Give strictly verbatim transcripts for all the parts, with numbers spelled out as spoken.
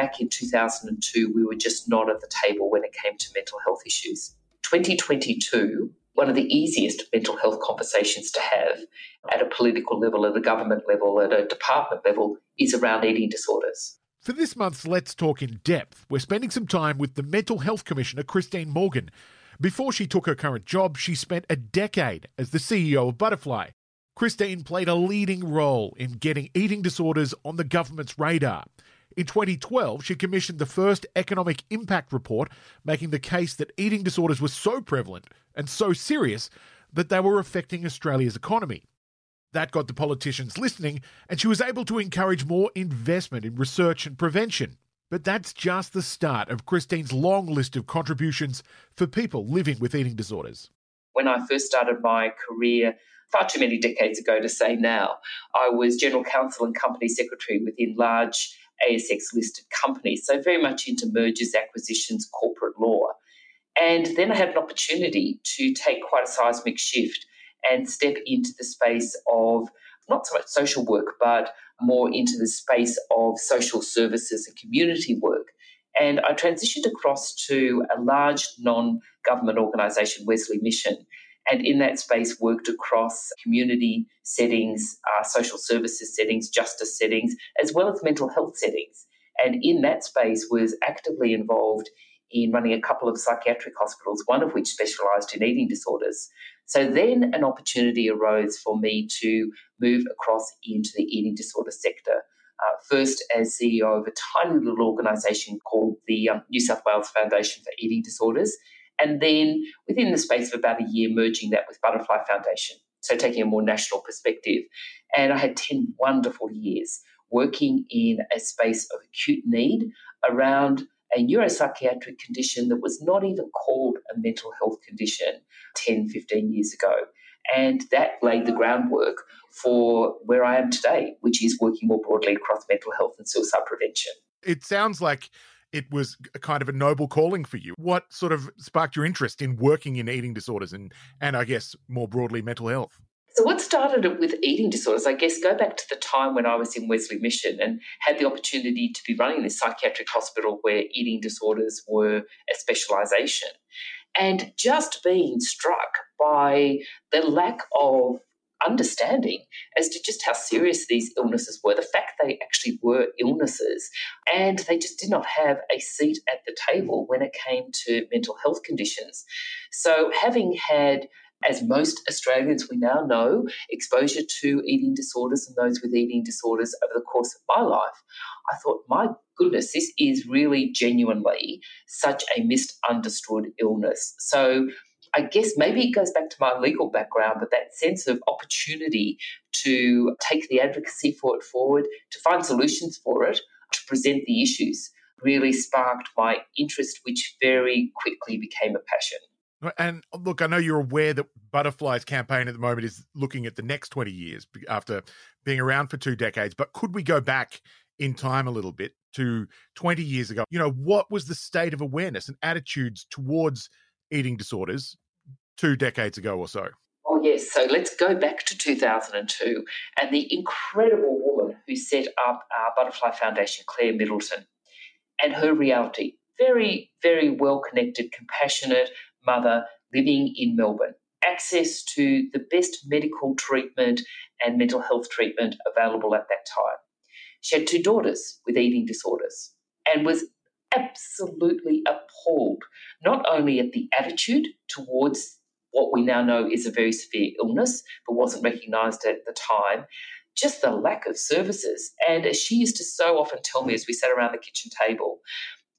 back in two thousand two, we were just not at the table when it came to mental health issues. twenty twenty-two, one of the easiest mental health conversations to have at a political level, at a government level, at a department level, is around eating disorders. For this month's Let's Talk in Depth, we're spending some time with the Mental Health Commissioner, Christine Morgan. Before she took her current job, she spent a decade as the C E O of Butterfly. Christine played a leading role in getting eating disorders on the government's radar. In twenty twelve, she commissioned the first economic impact report, making the case that eating disorders were so prevalent and so serious that they were affecting Australia's economy. That got the politicians listening, and she was able to encourage more investment in research and prevention. But that's just the start of Christine's long list of contributions for people living with eating disorders. When I first started my career, far too many decades ago to say now, I was General Counsel and Company Secretary within large A S X-listed companies, so very much into mergers, acquisitions, corporate law. And then I had an opportunity to take quite a seismic shift and step into the space of not so much social work, but more into the space of social services and community work. And I transitioned across to a large non-government organisation, Wesley Mission, and in that space worked across community settings, uh, social services settings, justice settings, as well as mental health settings. And in that space was actively involved in running a couple of psychiatric hospitals, one of which specialised in eating disorders. So then an opportunity arose for me to move across into the eating disorder sector, uh, first as C E O of a tiny little organisation called the um, New South Wales Foundation for Eating Disorders, and then within the space of about a year, merging that with Butterfly Foundation, so taking a more national perspective. And I had ten wonderful years working in a space of acute need around a neuropsychiatric condition that was not even called a mental health condition ten, fifteen years ago. And that laid the groundwork for where I am today, which is working more broadly across mental health and suicide prevention. It sounds like it was a kind of a noble calling for you. What sort of sparked your interest in working in eating disorders and, and I guess more broadly mental health? So what started it with eating disorders, I guess, go back to the time when I was in Wesley Mission and had the opportunity to be running this psychiatric hospital where eating disorders were a specialisation, and just being struck by the lack of understanding as to just how serious these illnesses were, the fact they actually were illnesses, and they just did not have a seat at the table when it came to mental health conditions. So having had, as most Australians we now know, exposure to eating disorders and those with eating disorders over the course of my life, I thought, my goodness, this is really genuinely such a misunderstood illness. So I guess maybe it goes back to my legal background, but that sense of opportunity to take the advocacy for it forward, to find solutions for it, to present the issues, really sparked my interest, which very quickly became a passion. And look, I know you're aware that Butterfly's campaign at the moment is looking at the next twenty years after being around for two decades, but could we go back in time a little bit to twenty years ago? You know, what was the state of awareness and attitudes towards eating disorders two decades ago or so? Oh, yes. So let's go back to two thousand two and the incredible woman who set up our Butterfly Foundation, Claire Middleton, and her reality. Very, very well-connected, compassionate mother living in Melbourne. Access to the best medical treatment and mental health treatment available at that time. She had two daughters with eating disorders and was absolutely appalled, not only at the attitude towards what we now know is a very severe illness, but wasn't recognised at the time, just the lack of services. And as she used to so often tell me as we sat around the kitchen table,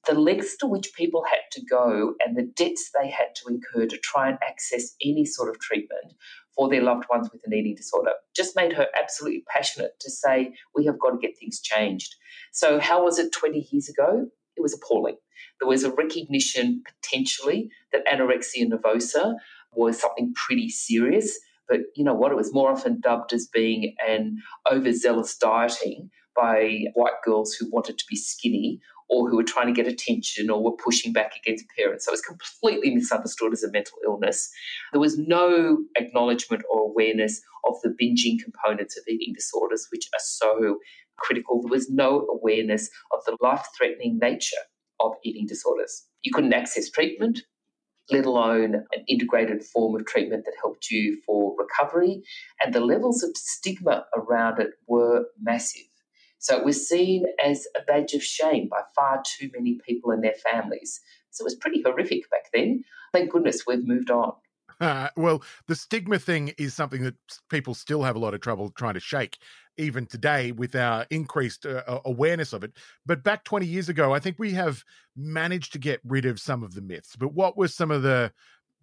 the lengths to which people had to go and the debts they had to incur to try and access any sort of treatment for their loved ones with an eating disorder just made her absolutely passionate to say, we have got to get things changed. So how was it twenty years ago? It was appalling. There was a recognition potentially that anorexia nervosa was something pretty serious, but you know what? It was more often dubbed as being an overzealous dieting by white girls who wanted to be skinny or who were trying to get attention or were pushing back against parents. So it was completely misunderstood as a mental illness. There was no acknowledgement or awareness of the binging components of eating disorders, which are so critical. There was no awareness of the life-threatening nature of eating disorders. You couldn't access treatment, let alone an integrated form of treatment that helped you for recovery, and the levels of stigma around it were massive. So it was seen as a badge of shame by far too many people and their families. So it was pretty horrific back then. Thank goodness we've moved on. Uh, well, the stigma thing is something that people still have a lot of trouble trying to shake, even today with our increased uh, awareness of it. But back twenty years ago, I think we have managed to get rid of some of the myths. But what were some of the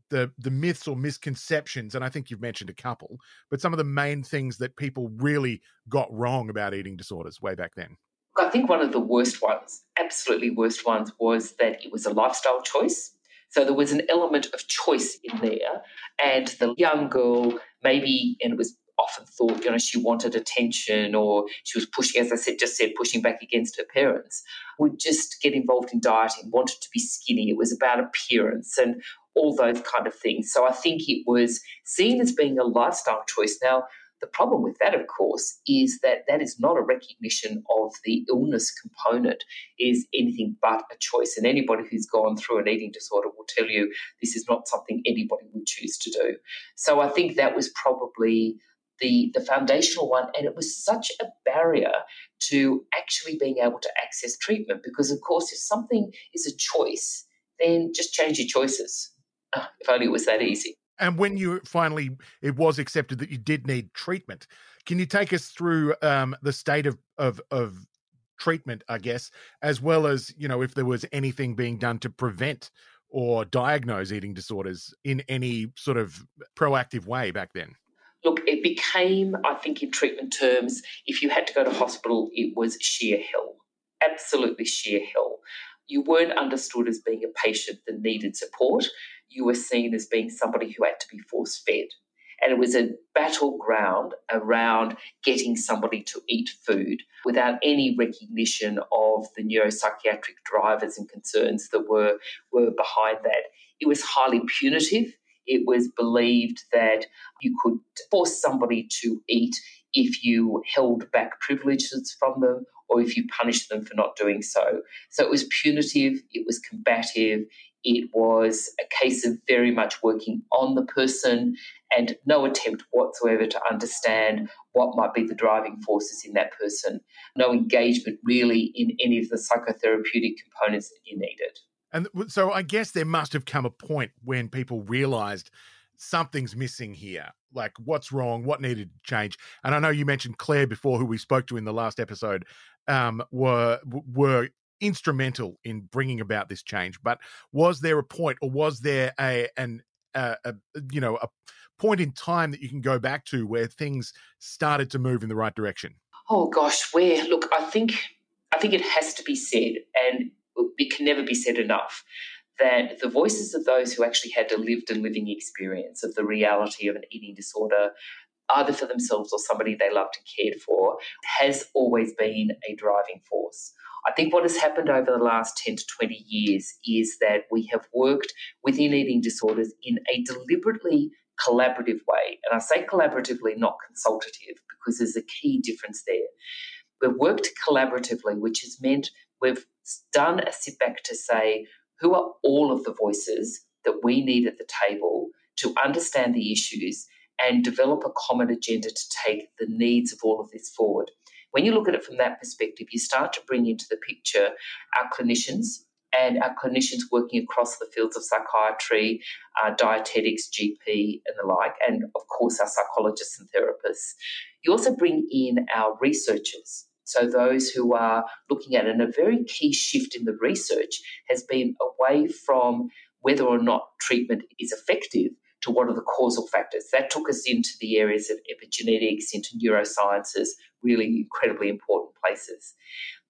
the, the myths or misconceptions? And I think you've mentioned a couple, but some of the main things that people really got wrong about eating disorders way back then. I think one of the worst ones, absolutely worst ones, was that it was a lifestyle choice. So there was an element of choice in there, and the young girl maybe, and it was often thought, you know, she wanted attention, or she was pushing, as I said, just said, pushing back against her parents, would just get involved in dieting, wanted to be skinny. It was about appearance and all those kind of things. So I think it was seen as being a lifestyle choice. Now, the problem with that, of course, is that that is not a recognition of the illness component, is anything but a choice. And anybody who's gone through an eating disorder will tell you this is not something anybody would choose to do. So I think that was probably the, the foundational one, and it was such a barrier to actually being able to access treatment because, of course, if something is a choice, then just change your choices. Oh, if only it was that easy. And when you finally, it was accepted that you did need treatment. Can you take us through um, the state of, of of treatment, I guess, as well as, you know, if there was anything being done to prevent or diagnose eating disorders in any sort of proactive way back then? Look, it became, I think in treatment terms, if you had to go to hospital, it was sheer hell, absolutely sheer hell. You weren't understood as being a patient that needed support. You were seen as being somebody who had to be force-fed. And it was a battleground around getting somebody to eat food without any recognition of the neuropsychiatric drivers and concerns that were, were behind that. It was highly punitive. It was believed that you could force somebody to eat if you held back privileges from them or if you punished them for not doing so. So it was punitive, it was combative, it was a case of very much working on the person and no attempt whatsoever to understand what might be the driving forces in that person, no engagement really in any of the psychotherapeutic components that you needed. And so I guess there must have come a point when people realised something's missing here. Like, what's wrong? What needed to change? And I know you mentioned Claire before, who we spoke to in the last episode, um, were were instrumental in bringing about this change. But was there a point, or was there a an a, a you know a point in time that you can go back to where things started to move in the right direction? Oh gosh, where look, I think I think it has to be said, and it can never be said enough, that the voices of those who actually had a lived and living experience of the reality of an eating disorder, either for themselves or somebody they loved and cared for, has always been a driving force. I think what has happened over the last ten to twenty years is that we have worked within eating disorders in a deliberately collaborative way. And I say collaboratively, not consultative, because there's a key difference there. We've worked collaboratively, which has meant we've done a sit back to say, who are all of the voices that we need at the table to understand the issues and develop a common agenda to take the needs of all of this forward? When you look at it from that perspective, you start to bring into the picture our clinicians and our clinicians working across the fields of psychiatry, uh, dietetics, G P and the like, and, of course, our psychologists and therapists. You also bring in our researchers. So those who are looking at it, and a very key shift in the research has been away from whether or not treatment is effective to what are the causal factors. That took us into the areas of epigenetics, into neurosciences, really incredibly important places.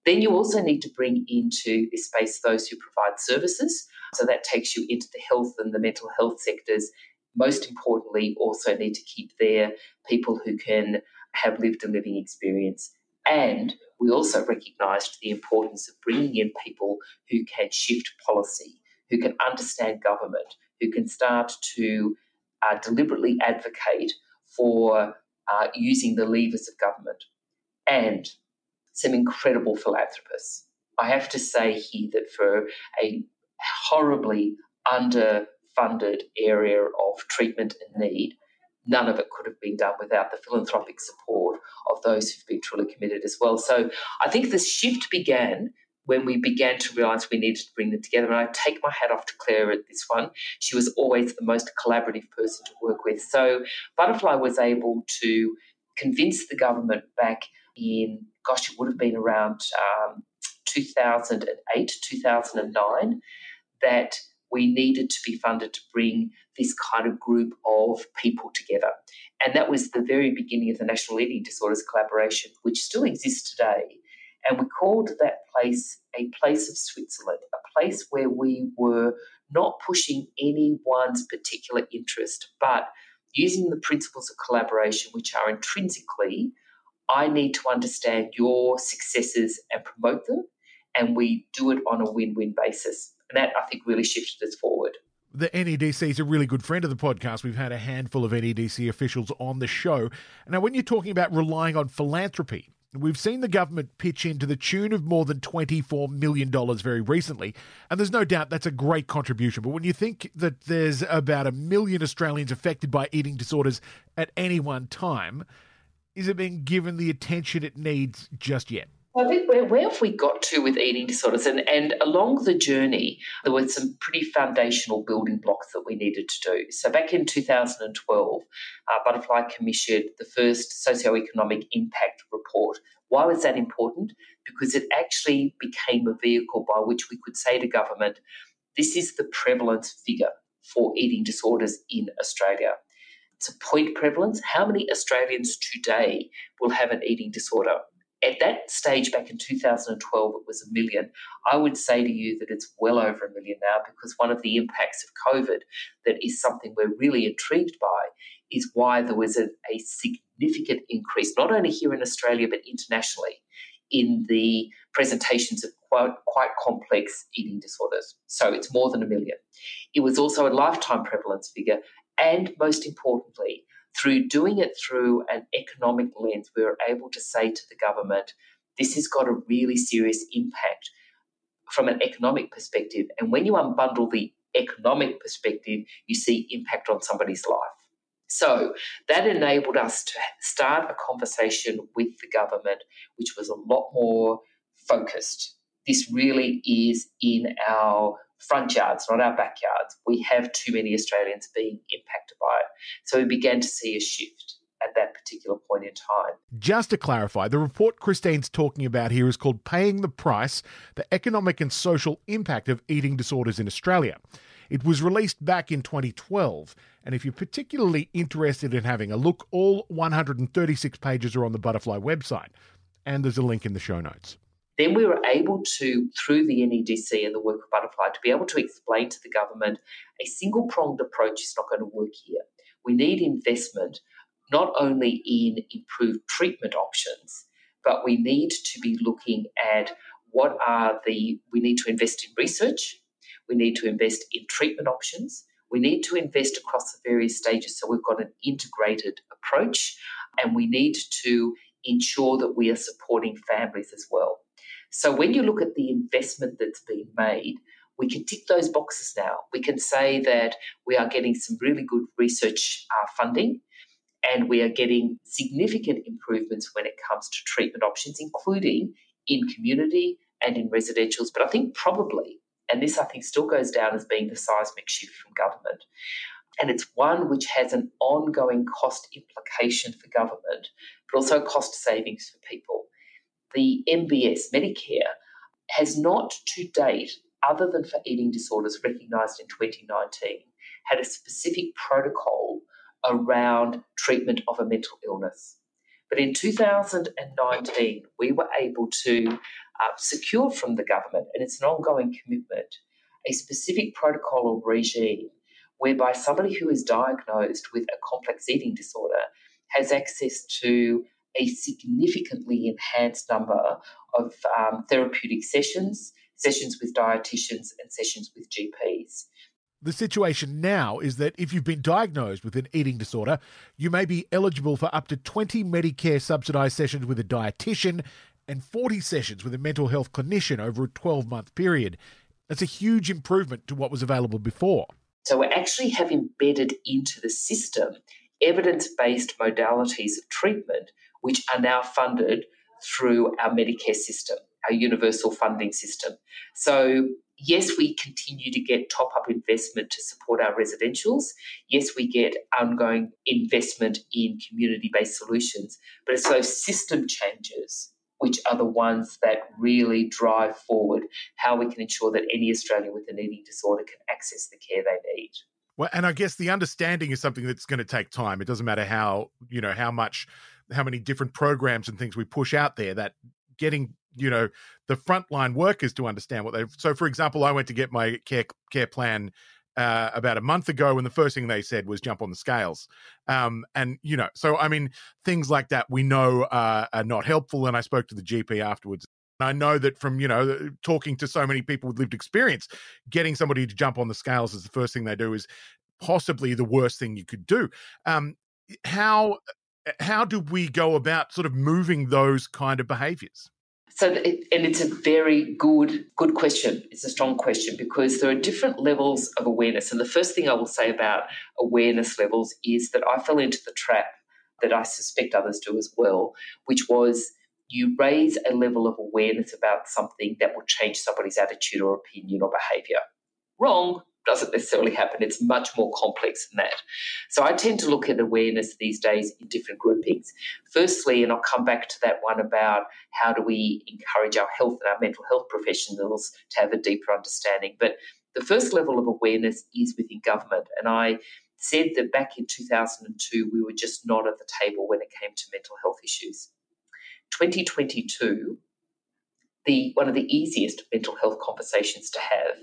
Then you also need to bring into this space those who provide services. So that takes you into the health and the mental health sectors. Most importantly, also need to keep there people who can have lived and living experience and we also recognised the importance of bringing in people who can shift policy, who can understand government, who can start to uh, deliberately advocate for uh, using the levers of government, and some incredible philanthropists. I have to say here that for a horribly underfunded area of treatment and need, none of it could have been done without the philanthropic support of those who've been truly committed as well. So I think the shift began when we began to realise we needed to bring them together. And I take my hat off to Claire at this one. She was always the most collaborative person to work with. So Butterfly was able to convince the government back in, gosh, it would have been around um, two thousand eight, two thousand nine, that we needed to be funded to bring this kind of group of people together. And that was the very beginning of the National Eating Disorders Collaboration, which still exists today. And we called that place a place of Switzerland, a place where we were not pushing anyone's particular interest, but using the principles of collaboration, which are intrinsically, I need to understand your successes and promote them, and we do it on a win-win basis. And that, I think, really shifted us forward. The N E D C is a really good friend of the podcast. We've had a handful of N E D C officials on the show. Now, when you're talking about relying on philanthropy, we've seen the government pitch in to the tune of more than twenty-four million dollars very recently, and there's no doubt that's a great contribution. But when you think that there's about a million Australians affected by eating disorders at any one time, is it being given the attention it needs just yet? I think where, where have we got to with eating disorders? And, and along the journey, there were some pretty foundational building blocks that we needed to do. So back in two thousand twelve, uh, Butterfly commissioned the first socioeconomic impact report. Why was that important? Because it actually became a vehicle by which we could say to government, this is the prevalence figure for eating disorders in Australia. It's a point prevalence. How many Australians today will have an eating disorder? At that stage, back in two thousand twelve, it was a million. I would say to you that it's well over a million now, because one of the impacts of COVID that is something we're really intrigued by is why there was a, a significant increase, not only here in Australia but internationally, in the presentations of quite, quite complex eating disorders. So it's more than a million. It was also a lifetime prevalence figure, and most importantly, through doing it through an economic lens, we were able to say to the government, this has got a really serious impact from an economic perspective. And when you unbundle the economic perspective, you see impact on somebody's life. So that enabled us to start a conversation with the government, which was a lot more focused. This really is in our front yards, not our backyards. We have too many Australians being impacted by it. So we began to see a shift at that particular point in time. Just to clarify, the report Christine's talking about here is called Paying the Price, the Economic and Social Impact of Eating Disorders in Australia. It was released back in twenty twelve, and if you're particularly interested in having a look, all one hundred thirty-six pages are on the Butterfly website, and there's a link in the show notes. Then we were able to, through the N E D C and the work of Butterfly, to be able to explain to the government a single-pronged approach is not going to work here. We need investment not only in improved treatment options, but we need to be looking at what are the, we need to invest in research, we need to invest in treatment options, we need to invest across the various stages so we've got an integrated approach, and we need to ensure that we are supporting families as well. So when you look at the investment that's been made, we can tick those boxes now. We can say that we are getting some really good research uh, funding, and we are getting significant improvements when it comes to treatment options, including in community and in residentials. But I think probably, and this I think still goes down as being the seismic shift from government, and it's one which has an ongoing cost implication for government, but also cost savings for people. The M B S, Medicare, has not to date, other than for eating disorders recognised in twenty nineteen, had a specific protocol around treatment of a mental illness. But in two thousand nineteen, we were able to uh, secure from the government, and it's an ongoing commitment, a specific protocol or regime whereby somebody who is diagnosed with a complex eating disorder has access to a significantly enhanced number of um, therapeutic sessions, sessions with dietitians and sessions with G Ps. The situation now is that if you've been diagnosed with an eating disorder, you may be eligible for up to twenty Medicare subsidised sessions with a dietitian and forty sessions with a mental health clinician over a twelve-month period. That's a huge improvement to what was available before. So we actually have embedded into the system evidence-based modalities of treatment, which are now funded through our Medicare system, our universal funding system. So yes, we continue to get top-up investment to support our residentials. Yes, we get ongoing investment in community-based solutions, but it's those system changes which are the ones that really drive forward how we can ensure that any Australian with an eating disorder can access the care they need. Well, and I guess the understanding is something that's going to take time. It doesn't matter how, you know, how much, how many different programs and things we push out there, that getting, you know, the frontline workers to understand what they... So, for example, I went to get my care, care plan uh, about a month ago, and the first thing they said was jump on the scales. Um, and, you know, so, I mean, things like that we know uh, are not helpful. And I spoke to the G P afterwards. I know that from, you know, talking to so many people with lived experience, getting somebody to jump on the scales is the first thing they do is possibly the worst thing you could do. Um, how how do we go about sort of moving those kind of behaviours? So, it, and it's a very good, good question. It's a strong question because there are different levels of awareness. And the first thing I will say about awareness levels is that I fell into the trap that I suspect others do as well, which was you raise a level of awareness about something that will change somebody's attitude or opinion or behaviour. Wrong doesn't necessarily happen. It's much more complex than that. So I tend to look at awareness these days in different groupings. Firstly, and I'll come back to that one about how do we encourage our health and our mental health professionals to have a deeper understanding. But the first level of awareness is within government. And I said that back in two thousand two, we were just not at the table when it came to mental health issues. twenty twenty-two, the one of the easiest mental health conversations to have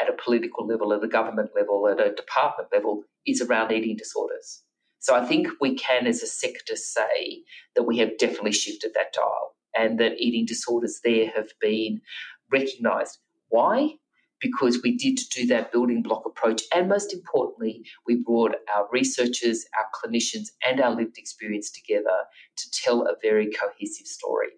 at a political level, at a government level, at a department level, is around eating disorders. So I think we can, as a sector, say that we have definitely shifted that dial and that eating disorders there have been recognised. Why? Because we did do that building block approach, and most importantly, we brought our researchers, our clinicians and our lived experience together to tell a very cohesive story,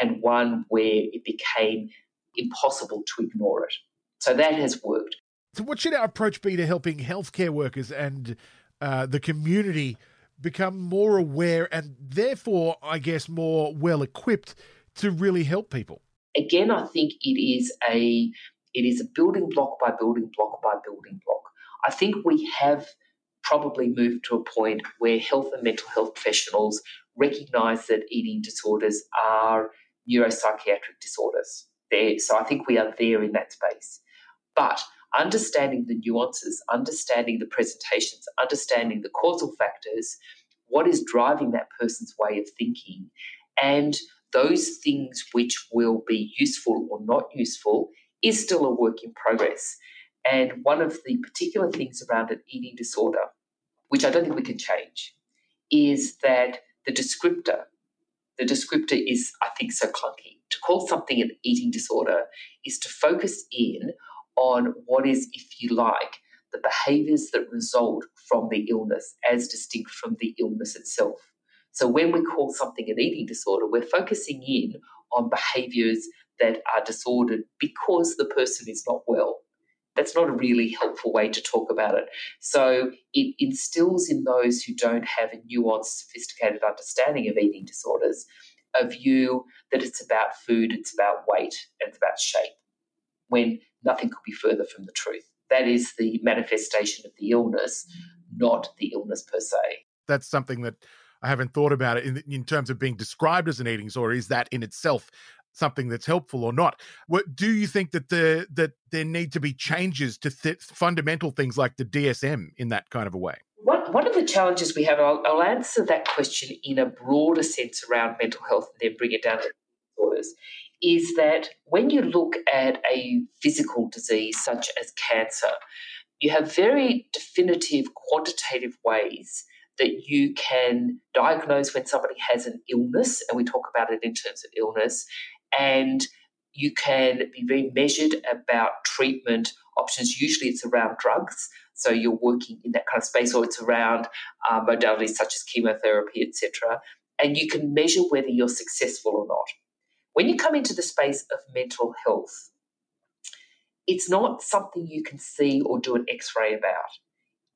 and one where it became impossible to ignore it. So that has worked. So what should our approach be to helping healthcare workers and uh, the community become more aware and therefore, I guess, more well-equipped to really help people? Again, I think it is a... It is a building block by building block by building block. I think we have probably moved to a point where health and mental health professionals recognise that eating disorders are neuropsychiatric disorders. They're, so I think we are there in that space. But understanding the nuances, understanding the presentations, understanding the causal factors, what is driving that person's way of thinking, and those things which will be useful or not useful is still a work in progress. And one of the particular things around an eating disorder, which I don't think we can change, is that the descriptor, the descriptor is, I think, so clunky. To call something an eating disorder is to focus in on what is, if you like, the behaviours that result from the illness as distinct from the illness itself. So when we call something an eating disorder, we're focusing in on behaviours that are disordered because the person is not well. That's not a really helpful way to talk about it. So it instills in those who don't have a nuanced, sophisticated understanding of eating disorders a view that it's about food, it's about weight, and it's about shape, when nothing could be further from the truth. That is the manifestation of the illness, not the illness per se. That's something that I haven't thought about it in, in terms of being described as an eating disorder. Is that in itself something that's helpful or not? What, do you think that the that there need to be changes to th- fundamental things like the D S M in that kind of a way? One, one of the challenges we have, I'll, I'll answer that question in a broader sense around mental health and then bring it down to disorders, is that when you look at a physical disease such as cancer, you have very definitive quantitative ways that you can diagnose when somebody has an illness, and we talk about it in terms of illness, and you can be very measured about treatment options. Usually it's around drugs, so you're working in that kind of space, or it's around uh, modalities such as chemotherapy, et cetera, and you can measure whether you're successful or not. When you come into the space of mental health, it's not something you can see or do an X-ray about.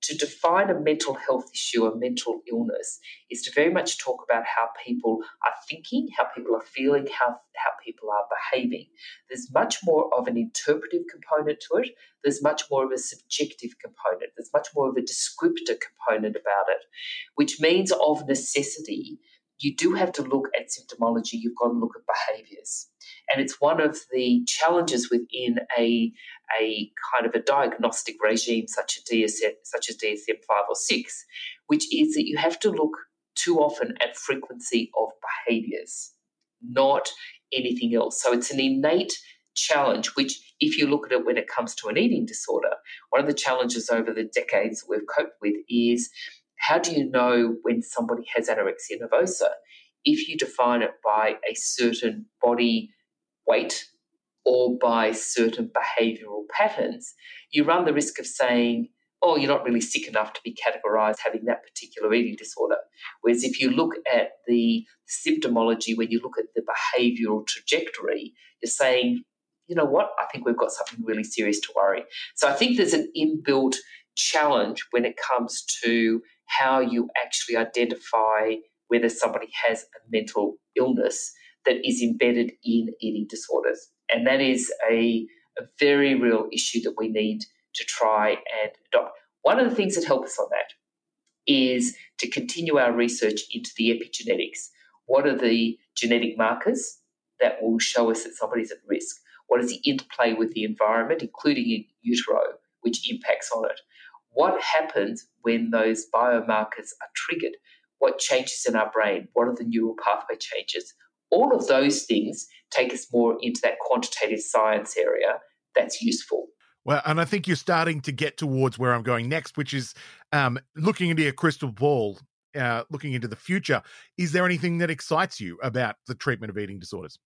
To define a mental health issue, a mental illness, is to very much talk about how people are thinking, how people are feeling, how, how people are behaving. There's much more of an interpretive component to it. There's much more of a subjective component. There's much more of a descriptor component about it, which means of necessity, you do have to look at symptomology. You've got to look at behaviours. And it's one of the challenges within a, a kind of a diagnostic regime such as D S M, such as D S M five or six, which is that you have to look too often at frequency of behaviours, not anything else. So it's an innate challenge, which if you look at it when it comes to an eating disorder, one of the challenges over the decades that we've coped with is how do you know when somebody has anorexia nervosa? If you define it by a certain body weight or by certain behavioural patterns, you run the risk of saying, oh, you're not really sick enough to be categorised having that particular eating disorder. Whereas if you look at the symptomology, when you look at the behavioural trajectory, you're saying, you know what, I think we've got something really serious to worry. So I think there's an inbuilt challenge when it comes to how you actually identify whether somebody has a mental illness that is embedded in eating disorders. And that is a, a very real issue that we need to try and adopt. One of the things that help us on that is to continue our research into the epigenetics. What are the genetic markers that will show us that somebody's at risk? What is the interplay with the environment, including in utero, which impacts on it? What happens when those biomarkers are triggered? What changes in our brain? What are the neural pathway changes? All of those things take us more into that quantitative science area that's useful. Well, and I think you're starting to get towards where I'm going next, which is um, looking into your crystal ball, uh, looking into the future. Is there anything that excites you about the treatment of eating disorders?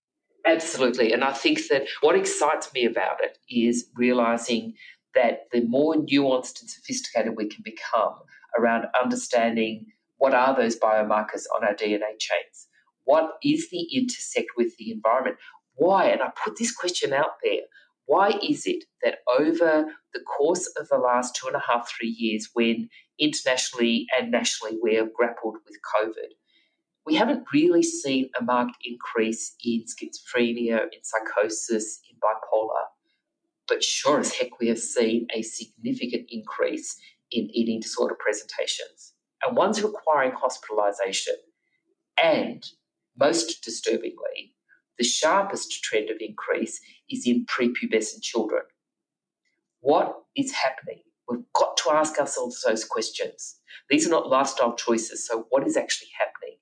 Absolutely. And I think that what excites me about it is realising that the more nuanced and sophisticated we can become around understanding what are those biomarkers on our D N A chains? What is the intersect with the environment? Why, and I put this question out there, why is it that over the course of the last two and a half, three years when internationally and nationally we have grappled with COVID, we haven't really seen a marked increase in schizophrenia, in psychosis, in bipolar, but sure as heck we have seen a significant increase in eating disorder presentations. And one's requiring hospitalisation. And most disturbingly, the sharpest trend of increase is in prepubescent children. What is happening? We've got to ask ourselves those questions. These are not lifestyle choices, so what is actually happening?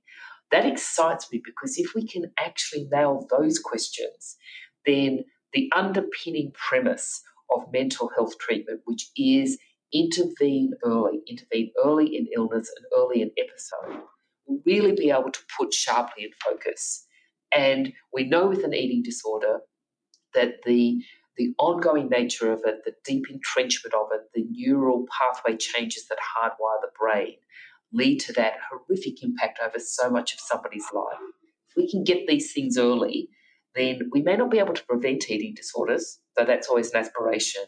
That excites me because if we can actually nail those questions, then the underpinning premise of mental health treatment, which is intervene early, intervene early in illness and early in episode, will really be able to put sharply in focus. And we know with an eating disorder that the, the ongoing nature of it, the deep entrenchment of it, the neural pathway changes that hardwire the brain lead to that horrific impact over so much of somebody's life. If we can get these things early, then we may not be able to prevent eating disorders, though that's always an aspiration,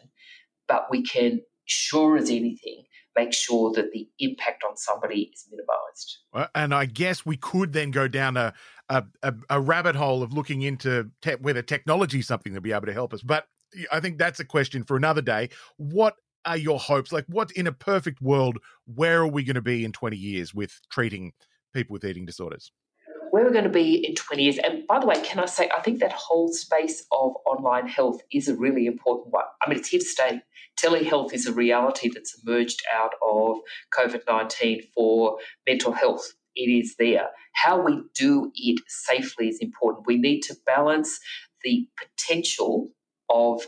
but we can sure as anything, make sure that the impact on somebody is minimised. And I guess we could then go down a a, a rabbit hole of looking into te- whether technology is something that'll be able to help us. But I think that's a question for another day. What are your hopes? Like, what in a perfect world, where are we going to be in twenty years with treating people with eating disorders? Where we're going to be in twenty years. And by the way, can I say, I think that whole space of online health is a really important one. I mean, it's here to stay. Telehealth is a reality that's emerged out of COVID nineteen for mental health. It is there. How we do it safely is important. We need to balance the potential of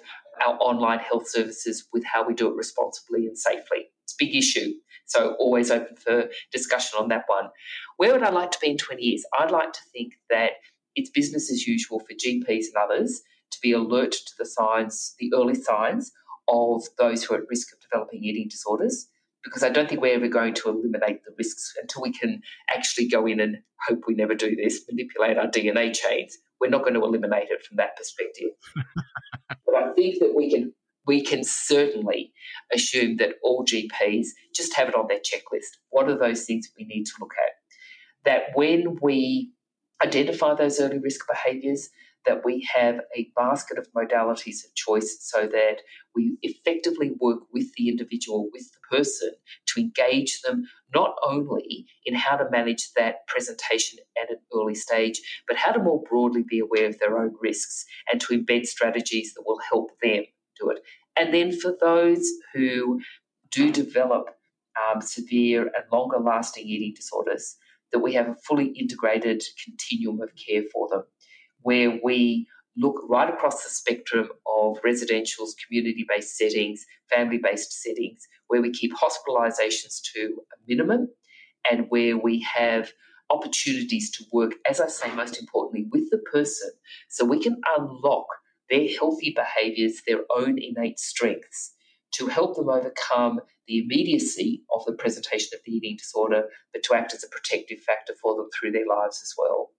our online health services with how we do it responsibly and safely. It's a big issue. So always open for discussion on that one. Where would I like to be in twenty years? I'd like to think that it's business as usual for G Ps and others to be alert to the signs, the early signs of those who are at risk of developing eating disorders, because I don't think we're ever going to eliminate the risks until we can actually go in and hope we never do this, manipulate our D N A chains. We're not going to eliminate it from that perspective. But I think that we can we can certainly assume that all G Ps just have it on their checklist. What are those things we need to look at? That when we identify those early risk behaviours, that we have a basket of modalities of choice so that we effectively work with the individual, with the person, to engage them not only in how to manage that presentation at an early stage, but how to more broadly be aware of their own risks and to embed strategies that will help them do it. And then for those who do develop um, severe and longer-lasting eating disorders, that we have a fully integrated continuum of care for them, where we look right across the spectrum of residentials, community-based settings, family-based settings, where we keep hospitalisations to a minimum and where we have opportunities to work, as I say, most importantly, with the person so we can unlock their healthy behaviours, their own innate strengths, to help them overcome the immediacy of the presentation of the eating disorder, but to act as a protective factor for them through their lives as well.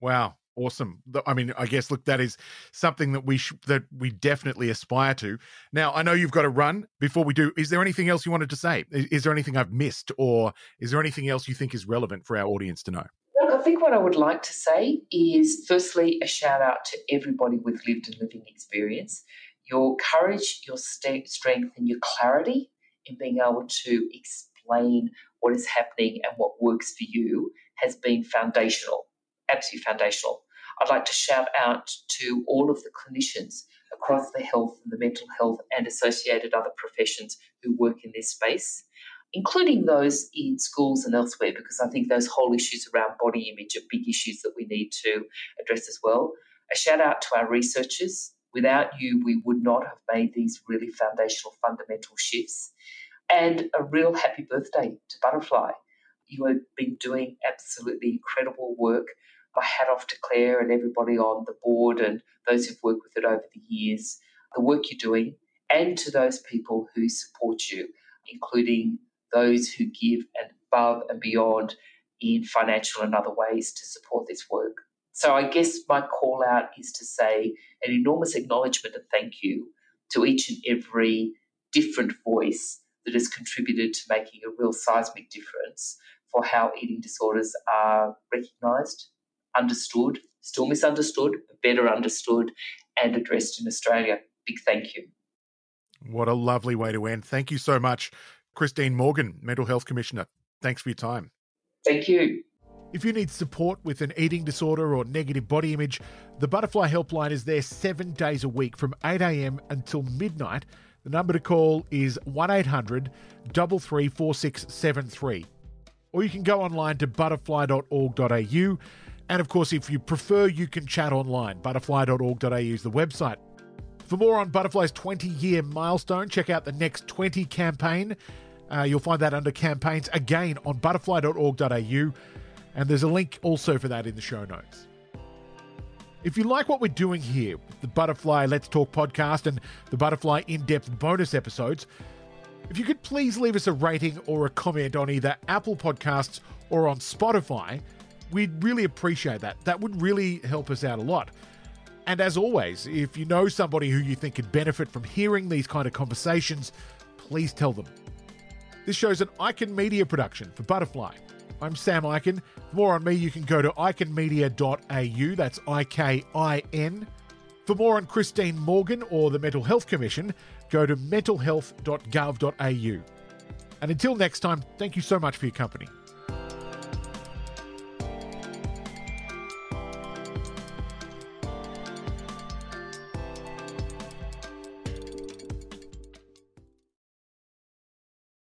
Wow. Awesome. I mean, I guess, look, that is something that we sh- that we definitely aspire to. Now, I know you've got to run. Before we do, is there anything else you wanted to say? Is, is there anything I've missed, or is there anything else you think is relevant for our audience to know? Well, I think what I would like to say is, firstly, a shout out to everybody with lived and living experience. Your courage, your st- strength, and your clarity in being able to explain what is happening and what works for you has been foundational. Absolutely foundational. I'd like to shout out to all of the clinicians across the health and the mental health and associated other professions who work in this space, including those in schools and elsewhere, because I think those whole issues around body image are big issues that we need to address as well. A shout out to our researchers. Without you, we would not have made these really foundational, fundamental shifts. And a real happy birthday to Butterfly. You have been doing absolutely incredible work. My hat off to Claire and everybody on the board and those who've worked with it over the years, the work you're doing, and to those people who support you, including those who give above and beyond in financial and other ways to support this work. So I guess my call out is to say an enormous acknowledgement and thank you to each and every different voice that has contributed to making a real seismic difference for how eating disorders are recognised, understood, still misunderstood, but better understood and addressed in Australia. Big thank you. What a lovely way to end. Thank you so much, Christine Morgan, Mental Health Commissioner. Thanks for your time. Thank you. If you need support with an eating disorder or negative body image, the Butterfly Helpline is there seven days a week from eight a.m. until midnight. The number to call is one eight hundred, three three four, six seven three. Or you can go online to butterfly dot org dot a u. And of course, if you prefer, you can chat online. butterfly dot org dot a u is the website. For more on Butterfly's twenty-year milestone, check out the Next twenty campaign. Uh, you'll find that under campaigns, again, on butterfly dot org dot a u. And there's a link also for that in the show notes. If you like what we're doing here, the Butterfly Let's Talk podcast and the Butterfly in-depth bonus episodes, if you could please leave us a rating or a comment on either Apple Podcasts or on Spotify, we'd really appreciate that. That would really help us out a lot. And as always, if you know somebody who you think could benefit from hearing these kind of conversations, please tell them. This show's an Ikin Media production for Butterfly. I'm Sam Ikin. For more on me, you can go to ikin media dot a u. That's I K I N. For more on Christine Morgan or the Mental Health Commission, go to mental health dot gov dot a u. And until next time, thank you so much for your company.